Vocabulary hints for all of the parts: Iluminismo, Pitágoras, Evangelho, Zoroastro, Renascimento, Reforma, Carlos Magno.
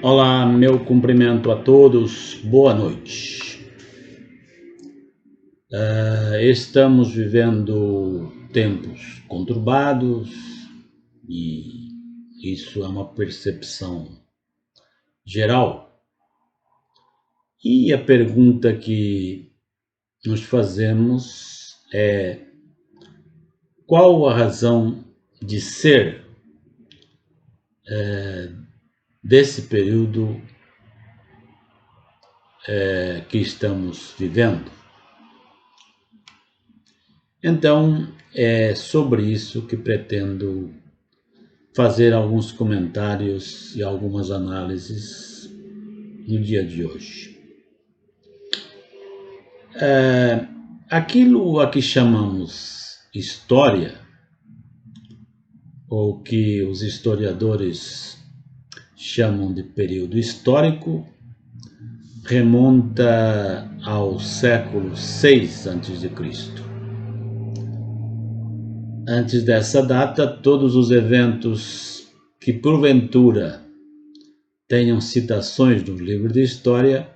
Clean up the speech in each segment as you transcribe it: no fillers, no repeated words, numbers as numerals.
Olá, meu cumprimento a todos, boa noite. Estamos vivendo tempos conturbados e isso é uma percepção geral. E a pergunta que nos fazemos é: qual a razão de ser desse período que estamos vivendo? Então, é sobre isso que pretendo fazer alguns comentários e algumas análises no dia de hoje. Aquilo a que chamamos história, ou que os historiadores chamam de período histórico, remonta ao século VI a.C. Antes dessa data, todos os eventos que porventura tenham citações no livro de história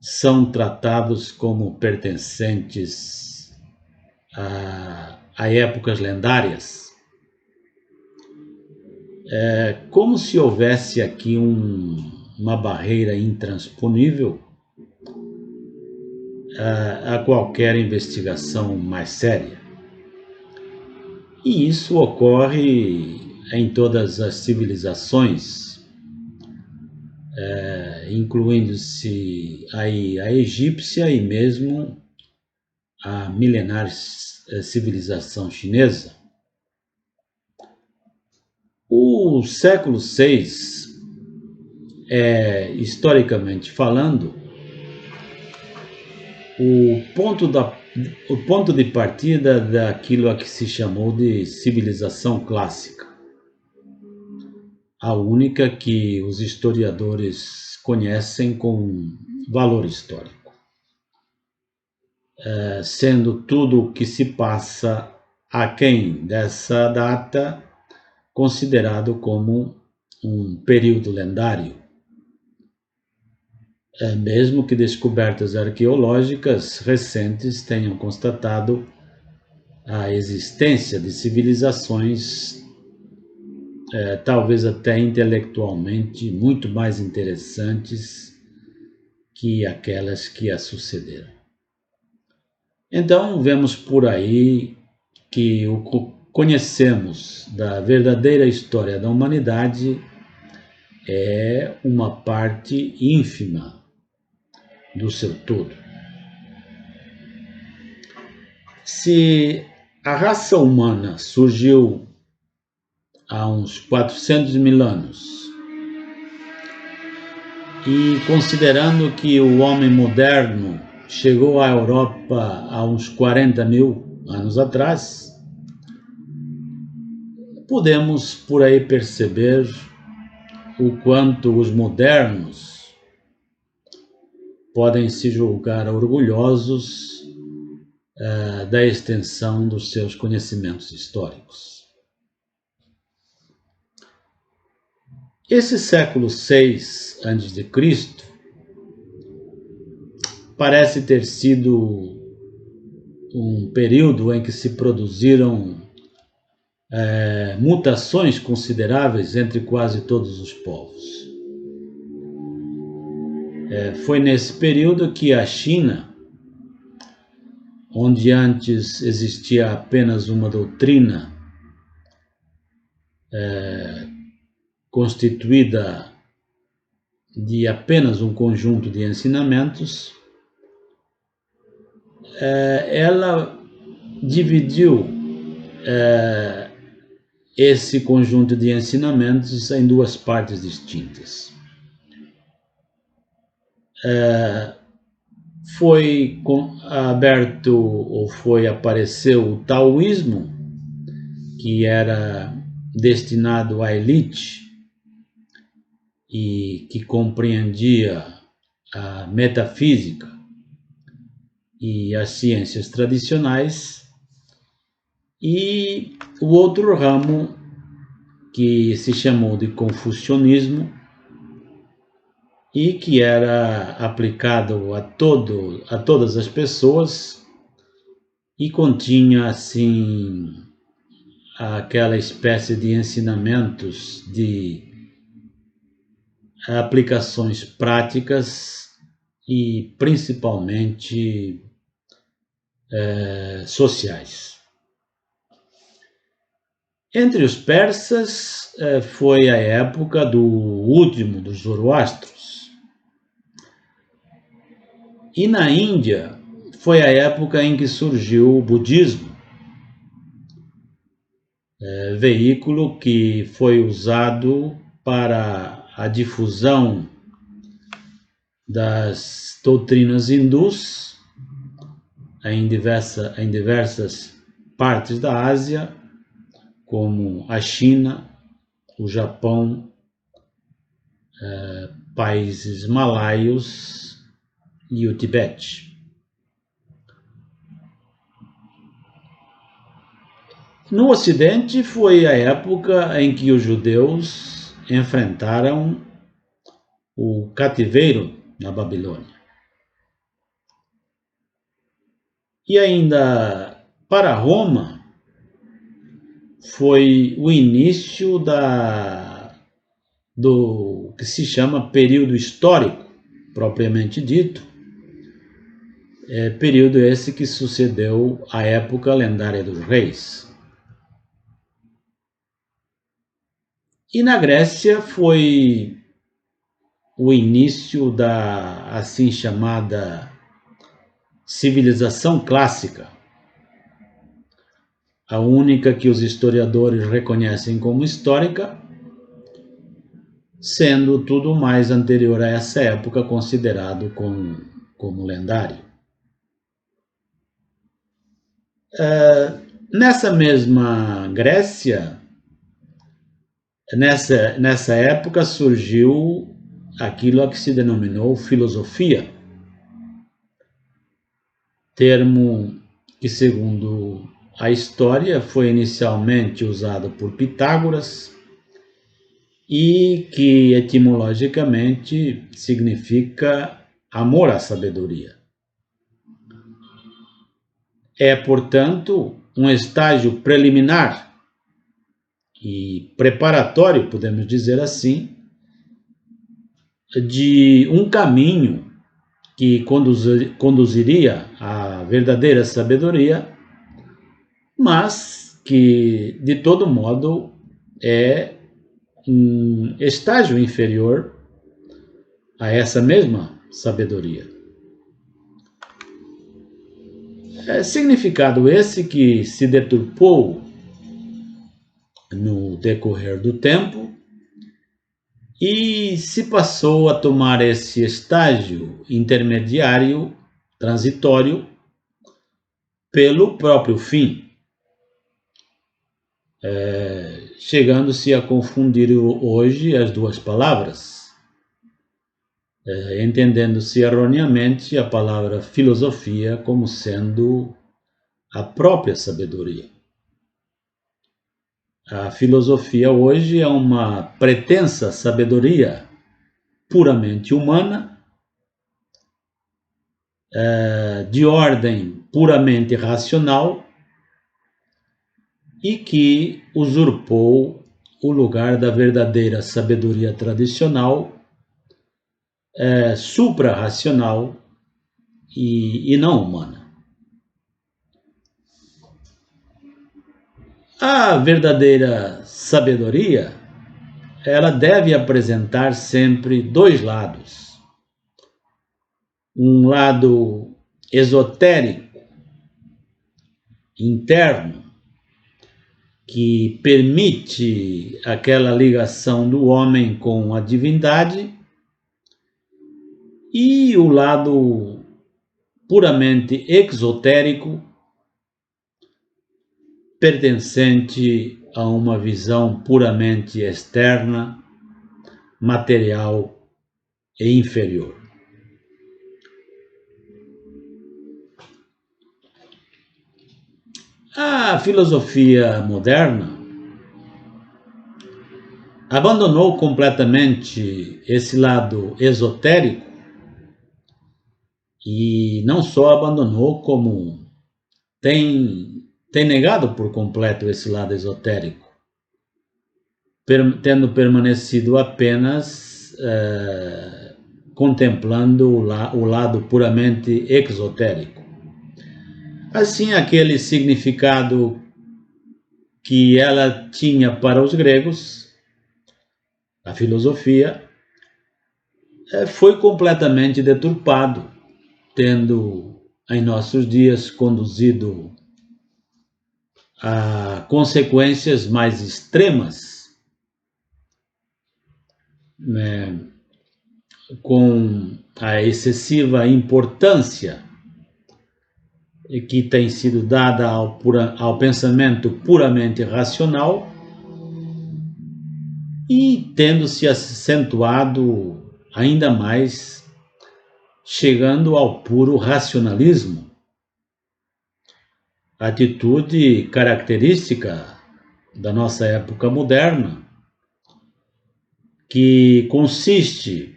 são tratados como pertencentes a épocas lendárias. É como se houvesse aqui uma barreira intransponível a qualquer investigação mais séria. E isso ocorre em todas as civilizações, incluindo-se aí a egípcia e mesmo a milenar civilização chinesa. O século VI, historicamente falando, o ponto de partida daquilo a que se chamou de civilização clássica, a única que os historiadores conhecem com valor histórico, sendo tudo o que se passa aquém dessa data considerado como um período lendário. Mesmo que descobertas arqueológicas recentes tenham constatado a existência de civilizações, talvez até intelectualmente, muito mais interessantes que aquelas que a sucederam. Então, vemos por aí que o conhecemos da verdadeira história da humanidade é uma parte ínfima do seu todo. Se a raça humana surgiu há uns 400 mil anos, e considerando que o homem moderno chegou à Europa há uns 40 mil anos atrás, podemos por aí perceber o quanto os modernos podem se julgar orgulhosos da extensão dos seus conhecimentos históricos. Esse século VI a.C. parece ter sido um período em que se produziram mutações consideráveis entre quase todos os povos. Foi nesse período que a China, onde antes existia apenas uma doutrina constituída de apenas um conjunto de ensinamentos, ela dividiu esse conjunto de ensinamentos em duas partes distintas. Apareceu o taoísmo, que era destinado à elite e que compreendia a metafísica e as ciências tradicionais, e o outro ramo, que se chamou de confucionismo, e que era aplicado a todas as pessoas e continha, assim, aquela espécie de ensinamentos, de aplicações práticas e, principalmente, sociais. Entre os persas, foi a época do último dos Zoroastros. E na Índia, foi a época em que surgiu o budismo, veículo que foi usado para a difusão das doutrinas hindus em diversas partes da Ásia, como a China, o Japão, países malaios e o Tibete. No Ocidente foi a época em que os judeus enfrentaram o cativeiro na Babilônia. E ainda para Roma foi o início do que se chama período histórico, propriamente dito, período esse que sucedeu à época lendária dos reis. E na Grécia foi o início da assim chamada civilização clássica, a única que os historiadores reconhecem como histórica, sendo tudo mais anterior a essa época considerado como lendário. Nessa mesma Grécia, nessa época surgiu aquilo a que se denominou filosofia, termo que, segundo a história, foi inicialmente usado por Pitágoras e que etimologicamente significa amor à sabedoria. É, portanto, um estágio preliminar e preparatório, podemos dizer assim, de um caminho que conduziria à verdadeira sabedoria, mas que, de todo modo, é um estágio inferior a essa mesma sabedoria. É significado esse que se deturpou no decorrer do tempo e se passou a tomar esse estágio intermediário, transitório, pelo próprio fim, chegando-se a confundir hoje as duas palavras, entendendo-se erroneamente a palavra filosofia como sendo a própria sabedoria. A filosofia hoje é uma pretensa sabedoria puramente humana, de ordem puramente racional e que usurpou o lugar da verdadeira sabedoria tradicional, suprarracional e não humana. A verdadeira sabedoria, ela deve apresentar sempre dois lados. Um lado esotérico, interno, que permite aquela ligação do homem com a divindade, e o lado puramente exotérico, pertencente a uma visão puramente externa, material e inferior. A filosofia moderna abandonou completamente esse lado esotérico e não só abandonou, como tem negado por completo esse lado esotérico, tendo permanecido apenas contemplando o lado puramente exotérico. Assim, aquele significado que ela tinha para os gregos, a filosofia, foi completamente deturpado, tendo em nossos dias conduzido a consequências mais extremas, né, com a excessiva importância que tem sido dada ao pensamento puramente racional e tendo se acentuado ainda mais, chegando ao puro racionalismo, atitude característica da nossa época moderna, que consiste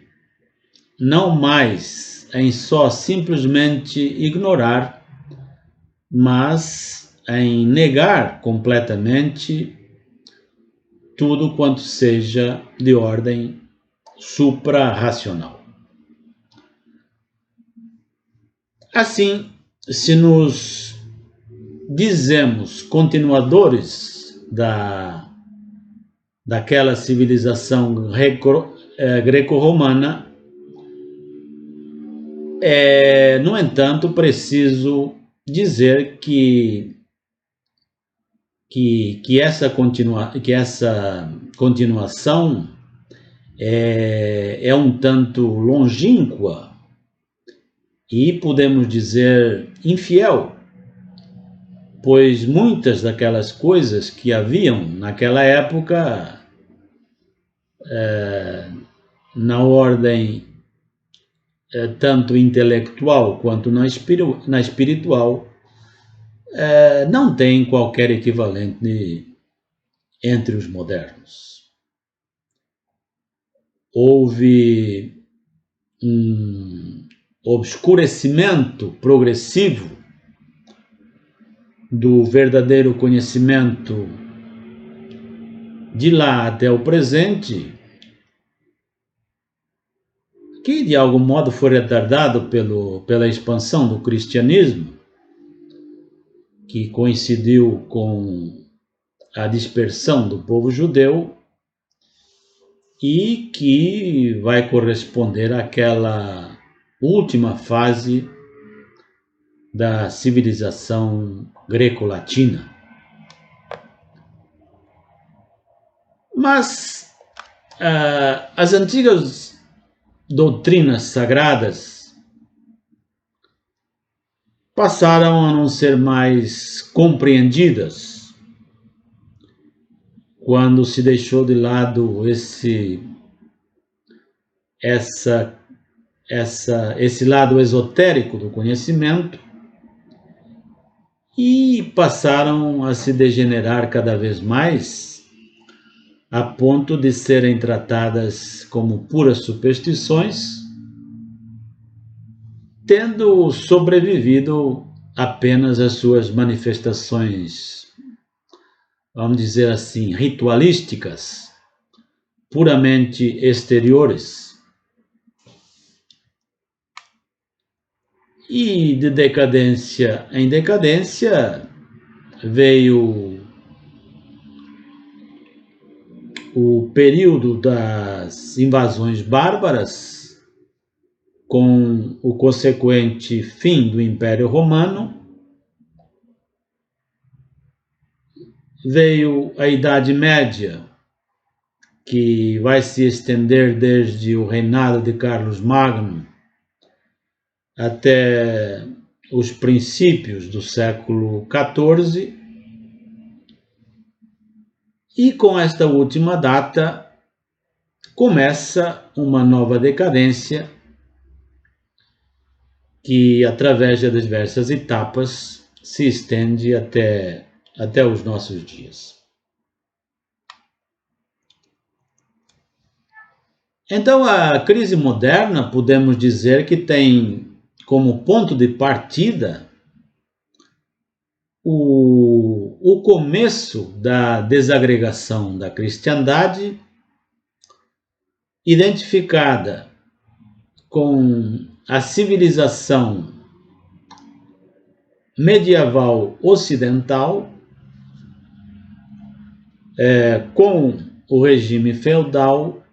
não mais em só simplesmente ignorar, mas em negar completamente tudo quanto seja de ordem suprarracional. Assim, se nos dizemos continuadores daquela civilização greco-romana, no entanto, preciso dizer que essa continuação é um tanto longínqua e, podemos dizer, infiel, pois muitas daquelas coisas que haviam naquela época na ordem tanto intelectual quanto na espiritual, não tem qualquer equivalente entre os modernos. Houve um obscurecimento progressivo do verdadeiro conhecimento de lá até o presente, que de algum modo foi retardado pela expansão do cristianismo, que coincidiu com a dispersão do povo judeu e que vai corresponder àquela última fase da civilização greco-latina. Mas as antigas doutrinas sagradas passaram a não ser mais compreendidas quando se deixou de lado esse lado esotérico do conhecimento e passaram a se degenerar cada vez mais, a ponto de serem tratadas como puras superstições, tendo sobrevivido apenas às suas manifestações, vamos dizer assim, ritualísticas, puramente exteriores. E de decadência em decadência veio o período das invasões bárbaras, com o consequente fim do Império Romano. Veio a Idade Média, que vai se estender desde o reinado de Carlos Magno até os princípios do século XIV, e com esta última data começa uma nova decadência que, através de diversas etapas, se estende até os nossos dias. Então, a crise moderna, podemos dizer que tem como ponto de partida o começo da desagregação da cristandade, identificada com a civilização medieval ocidental, com o regime feudal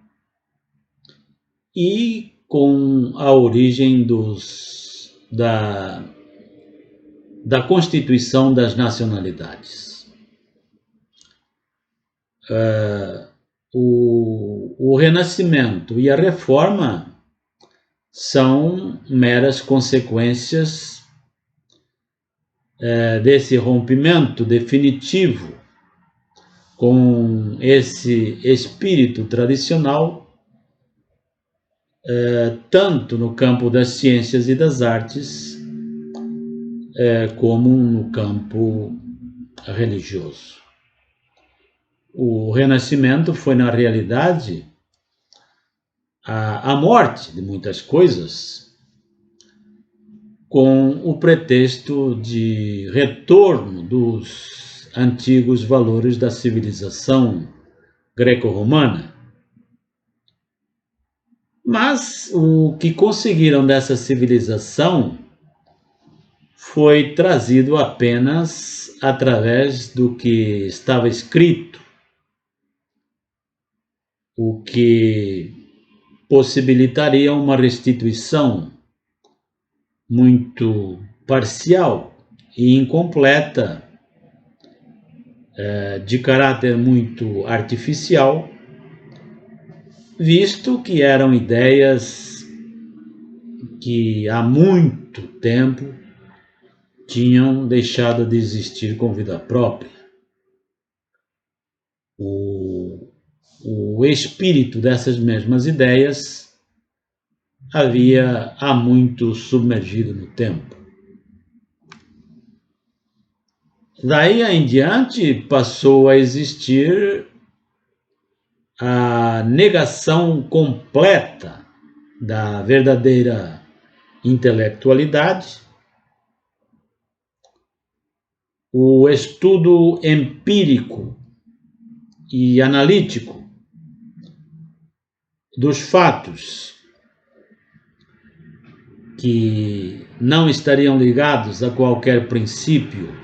e com a origem da constituição das nacionalidades. O Renascimento e a Reforma são meras consequências desse rompimento definitivo com esse espírito tradicional, tanto no campo das ciências e das artes, como no campo religioso. O Renascimento foi, na realidade, a morte de muitas coisas, com o pretexto de retorno dos antigos valores da civilização greco-romana. Mas o que conseguiram dessa civilização foi trazido apenas através do que estava escrito, o que possibilitaria uma restituição muito parcial e incompleta, de caráter muito artificial, visto que eram ideias que há muito tempo tinham deixado de existir com vida própria. O espírito dessas mesmas ideias havia há muito submergido no tempo. Daí em diante passou a existir a negação completa da verdadeira intelectualidade, o estudo empírico e analítico dos fatos, que não estariam ligados a qualquer princípio,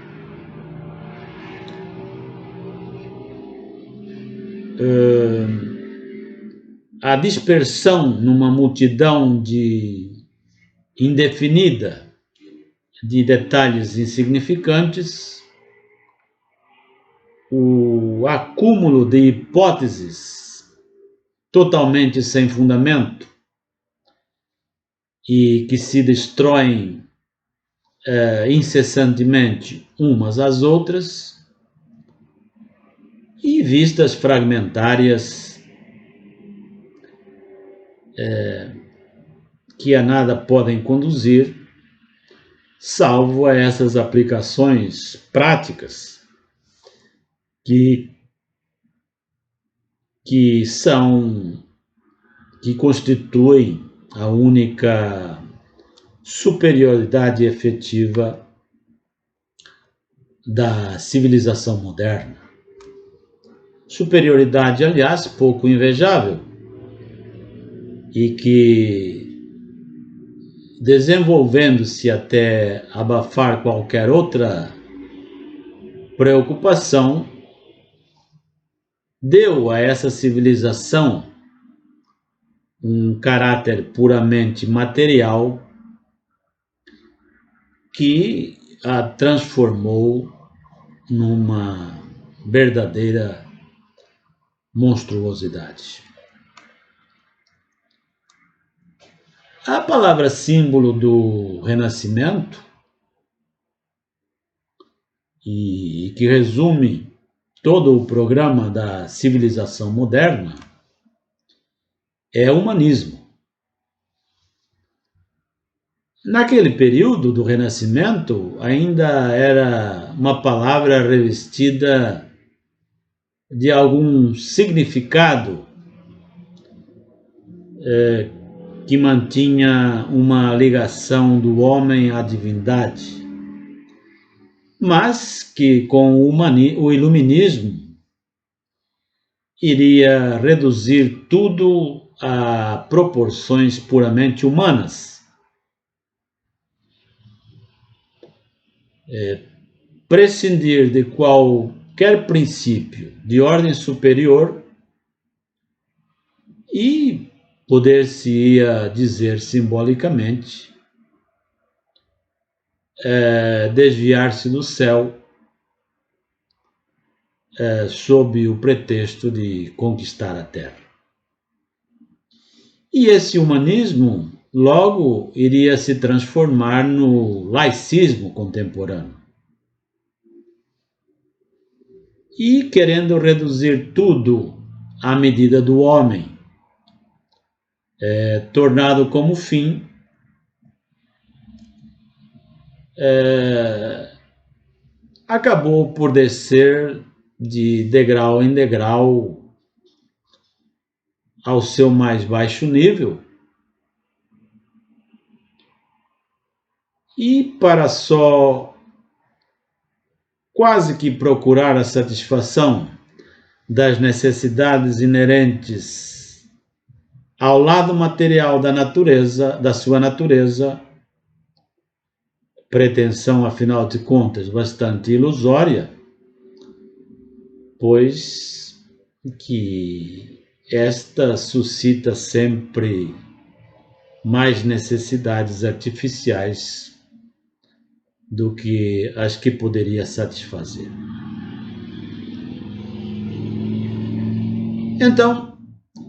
a dispersão numa multidão indefinida de detalhes insignificantes, o acúmulo de hipóteses totalmente sem fundamento, e que se destroem incessantemente umas às outras, e vistas fragmentárias que a nada podem conduzir, salvo a essas aplicações práticas que constituem a única superioridade efetiva da civilização moderna. Superioridade, aliás, pouco invejável e que, desenvolvendo-se até abafar qualquer outra preocupação, deu a essa civilização um caráter puramente material que a transformou numa verdadeira monstruosidade. A palavra símbolo do Renascimento, e que resume todo o programa da civilização moderna, é humanismo. Naquele período do Renascimento, ainda era uma palavra revestida de algum significado que mantinha uma ligação do homem à divindade, mas que com o iluminismo iria reduzir tudo a proporções puramente humanas, prescindir de qualquer princípio de ordem superior e poder-se-ia dizer simbolicamente, desviar-se do céu sob o pretexto de conquistar a terra. E esse humanismo logo iria se transformar no laicismo contemporâneo. E querendo reduzir tudo à medida do homem, tornado como fim, acabou por descer de degrau em degrau ao seu mais baixo nível e para só quase que procurar a satisfação das necessidades inerentes ao lado material da sua natureza, pretensão, afinal de contas, bastante ilusória, pois que esta suscita sempre mais necessidades artificiais do que as que poderia satisfazer. Então,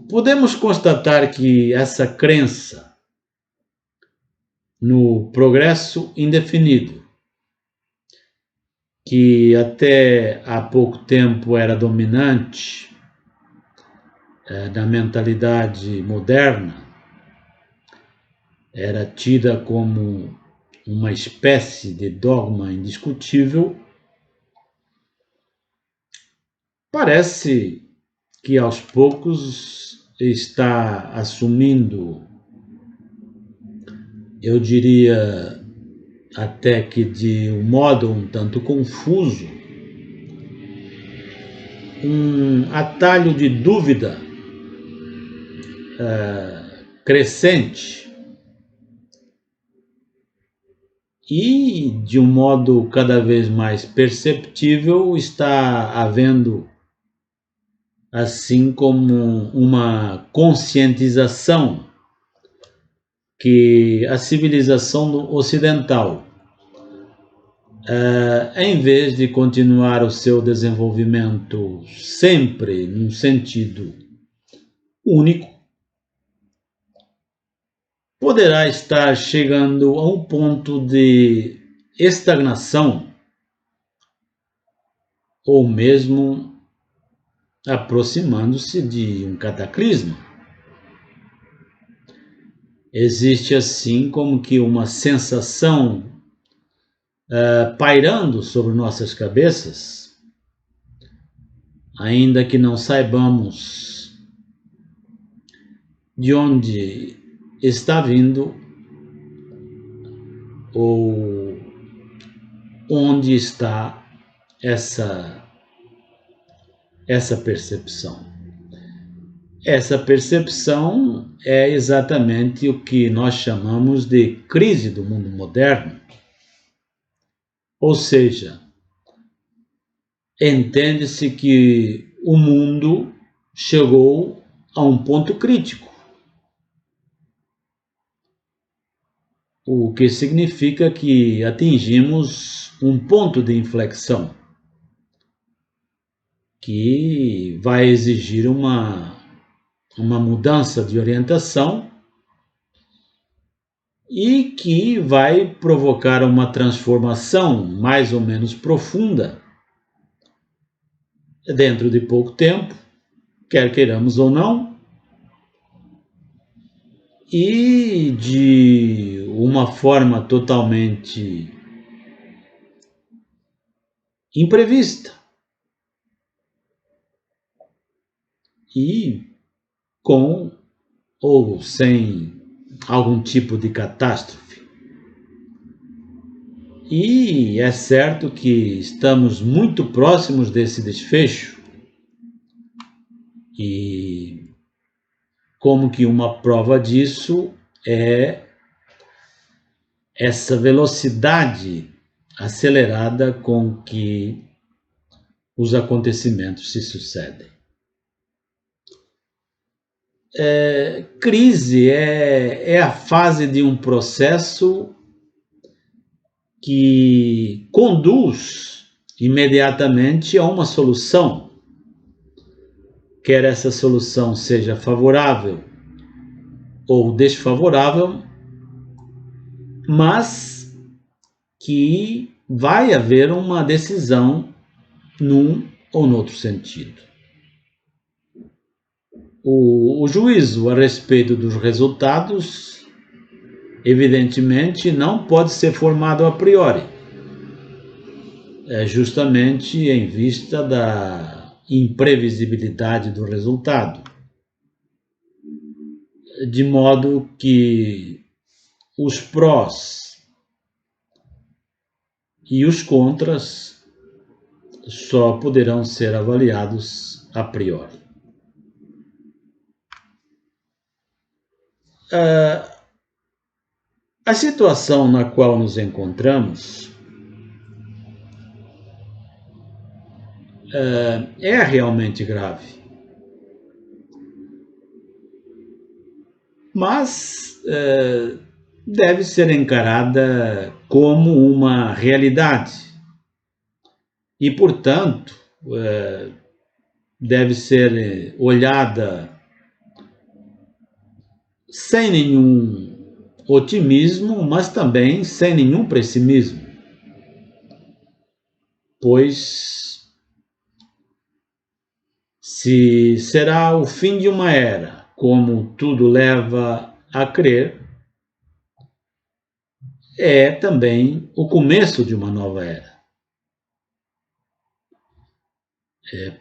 podemos constatar que essa crença no progresso indefinido, que até há pouco tempo era dominante na mentalidade moderna, era tida como uma espécie de dogma indiscutível, parece que aos poucos está assumindo, eu diria, até que de um modo um tanto confuso, um atalho de dúvida crescente e, de um modo cada vez mais perceptível, está havendo, assim como uma conscientização que a civilização ocidental, em vez de continuar o seu desenvolvimento sempre num sentido único, poderá estar chegando a um ponto de estagnação ou mesmo aproximando-se de um cataclisma. Existe assim como que uma sensação pairando sobre nossas cabeças, ainda que não saibamos de onde está vindo ou onde está essa percepção. Essa percepção é exatamente o que nós chamamos de crise do mundo moderno. Ou seja, entende-se que o mundo chegou a um ponto crítico, o que significa que atingimos um ponto de inflexão que vai exigir uma mudança de orientação e que vai provocar uma transformação mais ou menos profunda dentro de pouco tempo, quer queiramos ou não, e de uma forma totalmente imprevista. E com ou sem algum tipo de catástrofe. E é certo que estamos muito próximos desse desfecho, e como que uma prova disso é essa velocidade acelerada com que os acontecimentos se sucedem. Crise é a fase de um processo que conduz imediatamente a uma solução, quer essa solução seja favorável ou desfavorável, mas que vai haver uma decisão num ou no outro sentido. O juízo a respeito dos resultados, evidentemente, não pode ser formado a priori, justamente em vista da imprevisibilidade do resultado, de modo que os prós e os contras só poderão ser avaliados a priori. A situação na qual nos encontramos é realmente grave, mas deve ser encarada como uma realidade e, portanto, deve ser olhada sem nenhum otimismo, mas também sem nenhum pessimismo, pois se será o fim de uma era, como tudo leva a crer, é também o começo de uma nova era.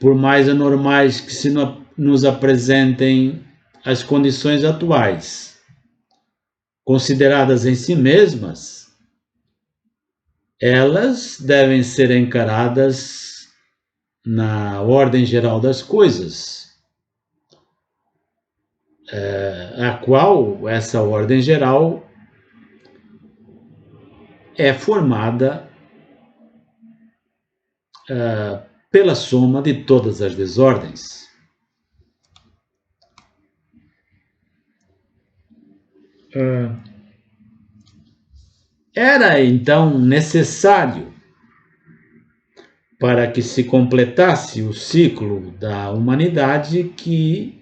Por mais anormais que se nos apresentem as condições atuais, consideradas em si mesmas, elas devem ser encaradas na ordem geral das coisas, a qual essa ordem geral é formada pela soma de todas as desordens. Era então necessário, para que se completasse o ciclo da humanidade, que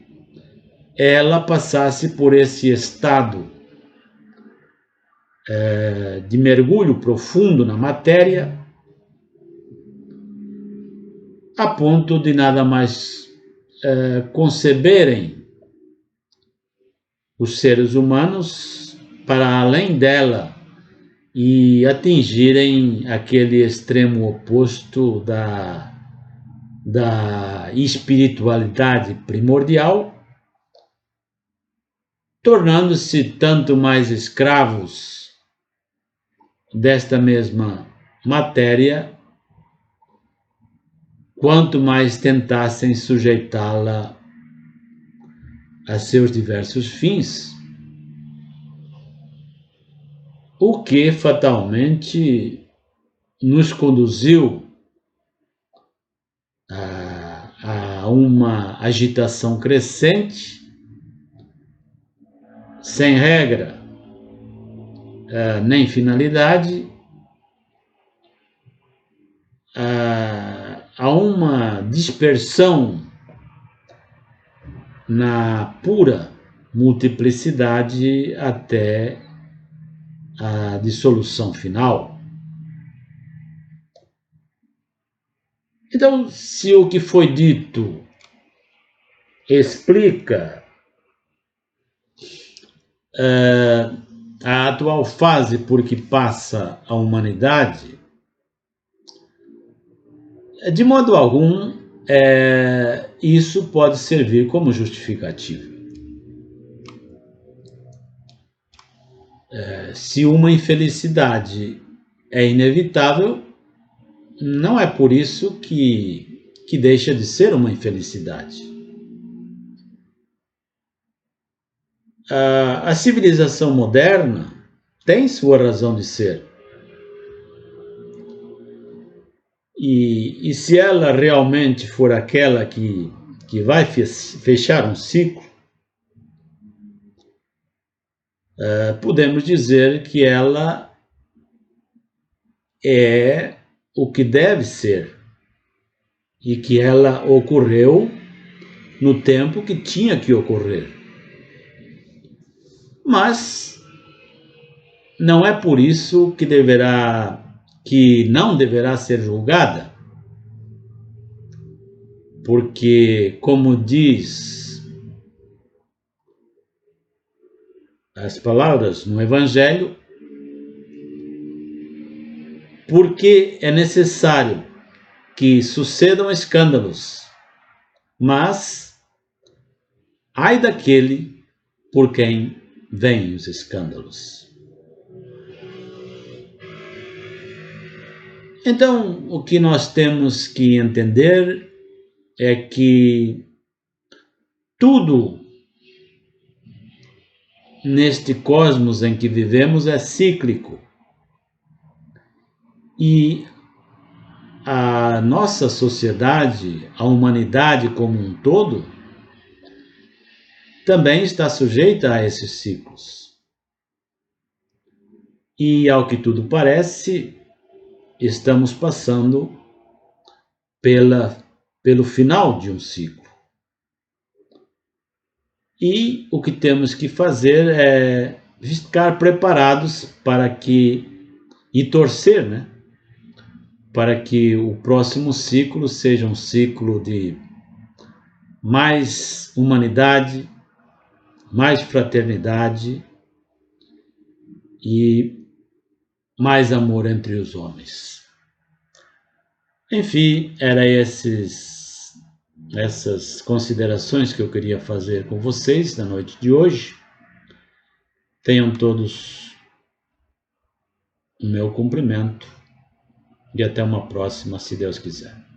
ela passasse por esse estado de mergulho profundo na matéria, a ponto de nada mais conceberem os seres humanos para além dela e atingirem aquele extremo oposto da espiritualidade primordial, tornando-se tanto mais escravos desta mesma matéria, quanto mais tentassem sujeitá-la a seus diversos fins, o que fatalmente nos conduziu a uma agitação crescente, sem regra nem finalidade, a uma dispersão na pura multiplicidade até a dissolução final. Então, se o que foi dito explica a atual fase por que passa a humanidade, de modo algum, isso pode servir como justificativo. se uma infelicidade é inevitável, não é por isso que deixa de ser uma infelicidade. A civilização moderna tem sua razão de ser. E se ela realmente for aquela que vai fechar um ciclo, podemos dizer que ela é o que deve ser e que ela ocorreu no tempo que tinha que ocorrer. Mas não é por isso que não deverá ser julgada, porque, como diz as palavras no Evangelho, porque é necessário que sucedam escândalos, mas ai daquele por quem vêm os escândalos. Então, o que nós temos que entender é que tudo neste cosmos em que vivemos é cíclico. E a nossa sociedade, a humanidade como um todo, também está sujeita a esses ciclos. E, ao que tudo parece, estamos passando pelo final de um ciclo. E o que temos que fazer é ficar preparados e torcer, né? Para que o próximo ciclo seja um ciclo de mais humanidade, mais fraternidade e mais amor entre os homens. Enfim, eram essas considerações que eu queria fazer com vocês na noite de hoje. Tenham todos o meu cumprimento e até uma próxima, se Deus quiser.